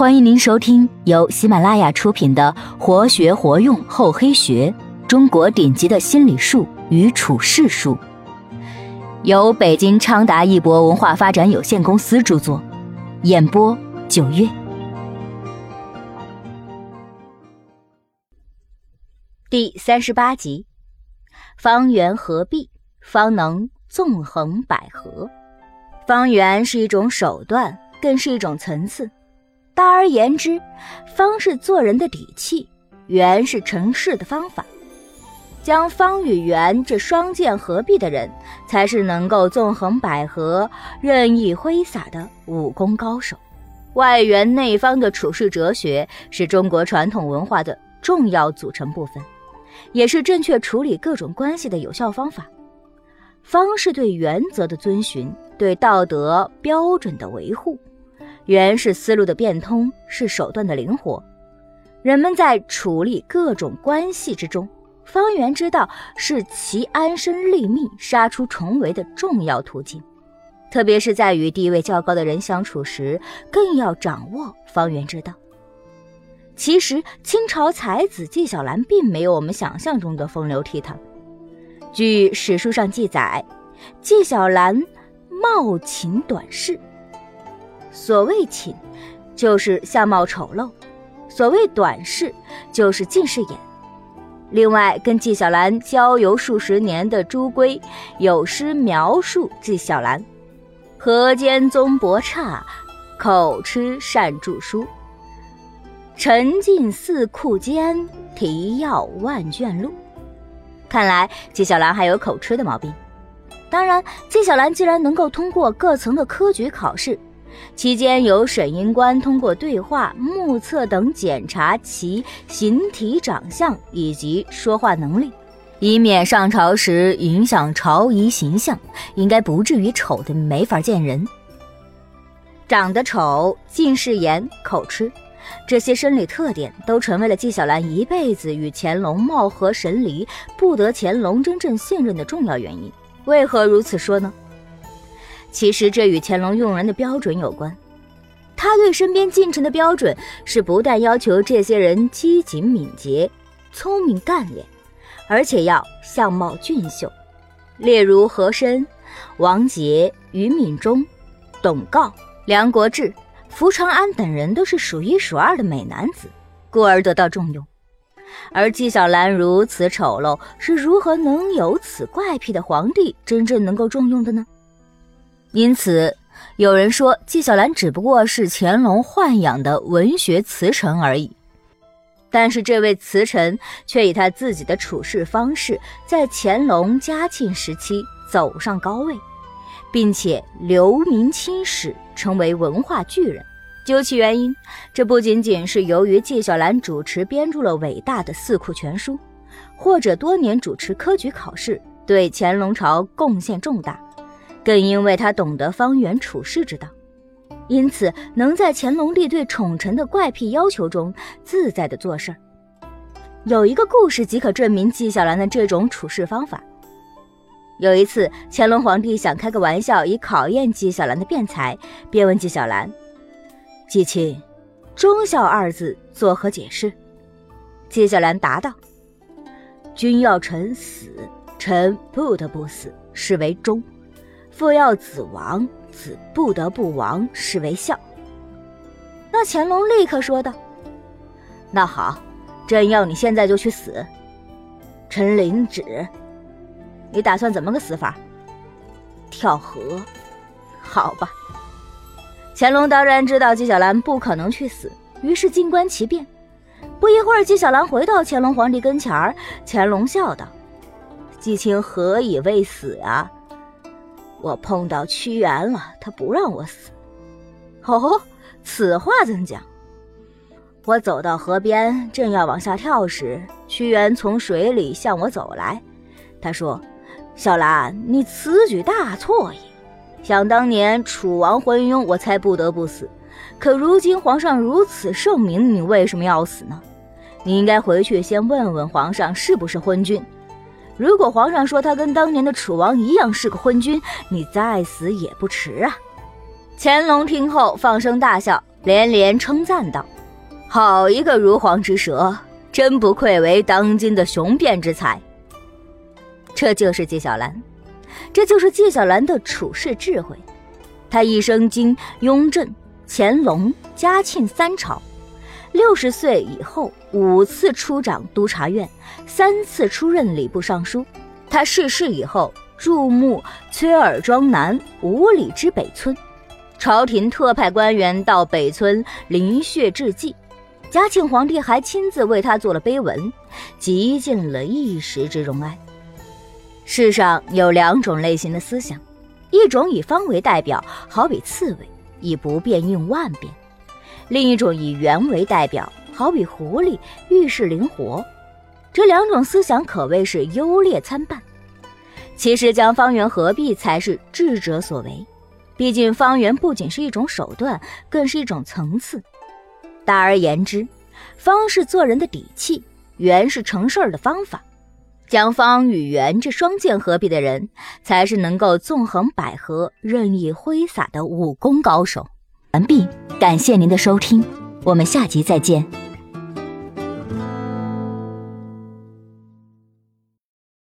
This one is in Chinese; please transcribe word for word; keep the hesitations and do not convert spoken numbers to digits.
欢迎您收听由喜马拉雅出品的《活学活用厚黑学：中国顶级的心理术与处世术》，由北京昌达一博文化发展有限公司著作，演播九月。第三十八集：方圆合璧，方能纵横捭阖。方圆是一种手段，更是一种层次。大而言之，方是做人的底气，圆是成事的方法。将方与圆这双剑合璧的人，才是能够纵横捭阖、任意挥洒的武功高手。外圆内方的处世哲学是中国传统文化的重要组成部分，也是正确处理各种关系的有效方法。方是对原则的遵循，对道德标准的维护。圆是思路的变通，是手段的灵活。人们在处理各种关系之中，方圆之道是其安身立命、杀出重围的重要途径。特别是在与地位较高的人相处时，更要掌握方圆之道。其实，清朝才子纪晓岚并没有我们想象中的风流倜傥。据史书上记载，纪晓岚貌寝短视。所谓寝，就是相貌丑陋；所谓短视，就是近视眼。另外，跟纪晓岚交游数十年的朱圭有诗描述纪晓岚：河间宗伯差，口吃善著书，沉浸四库间，提要万卷录。看来纪晓岚还有口吃的毛病。当然，纪晓岚既然能够通过各层的科举考试，期间由审音官通过对话、目测等检查其形体长相以及说话能力，以免上朝时影响朝仪形象，应该不至于丑的没法见人。长得丑、近视眼、口吃，这些生理特点都成为了纪晓岚一辈子与乾隆貌合神离、不得乾隆真正信任的重要原因。为何如此说呢？其实这与乾隆用人的标准有关，他对身边近臣的标准是不但要求这些人机警敏捷、聪明干练，而且要相貌俊秀。例如和珅、王杰、俞敏中、董诰、梁国志、福长安等人都是数一数二的美男子，故而得到重用。而纪晓岚如此丑陋，是如何能有此怪癖的皇帝真正能够重用的呢？因此，有人说纪晓岚只不过是乾隆豢养的文学词臣而已。但是这位词臣却以他自己的处事方式，在乾隆嘉庆时期走上高位，并且留名青史，成为文化巨人。究其原因，这不仅仅是由于纪晓岚主持编著了伟大的《四库全书》，或者多年主持科举考试，对乾隆朝贡献重大，更因为他懂得方圆处世之道，因此能在乾隆帝对宠臣的怪癖要求中自在地做事儿。有一个故事即可证明纪晓岚的这种处世方法。有一次，乾隆皇帝想开个玩笑以考验纪晓岚的辩才，便问纪晓岚：纪卿，忠孝二字作何解释？纪晓岚答道：君要臣死，臣不得不死，是为忠；父要子亡，子不得不亡，是为孝。那乾隆立刻说道：那好，朕要你现在就去死。臣领旨。你打算怎么个死法？跳河。好吧。乾隆当然知道纪晓岚不可能去死，于是静观其变。不一会儿，纪晓岚回到乾隆皇帝跟前儿，乾隆笑道：纪卿何以未死啊？我碰到屈原了，他不让我死。哦，此话怎讲？我走到河边，正要往下跳时，屈原从水里向我走来。他说：小兰，你此举大错也。想当年楚王昏庸，我才不得不死，可如今皇上如此圣明，你为什么要死呢？你应该回去先问问皇上是不是昏君。如果皇上说他跟当年的楚王一样是个昏君，你再死也不迟啊。乾隆听后放声大笑，连连称赞道：“好一个如簧之舌，真不愧为当今的雄辩之才。”这就是纪晓岚，这就是纪晓岚的处世智慧。他一生经雍正、乾隆、嘉庆三朝，六十岁以后五次出掌督察院，三次出任礼部尚书。他逝世以后入幕崔耳庄南五里之北村，朝廷特派官员到北村临血致祭，嘉庆皇帝还亲自为他做了碑文，极尽了一时之荣哀。世上有两种类型的思想，一种以方为代表，好比刺猬，以不变应万变；另一种以圆为代表，好比狐狸，遇事灵活。这两种思想可谓是优劣参半。其实将方圆合璧才是智者所为，毕竟方圆不仅是一种手段，更是一种层次。大而言之，方是做人的底气，圆是成事儿的方法。将方与圆这双剑合璧的人，才是能够纵横捭阖、任意挥洒的武功高手。完毕，感谢您的收听，我们下集再见。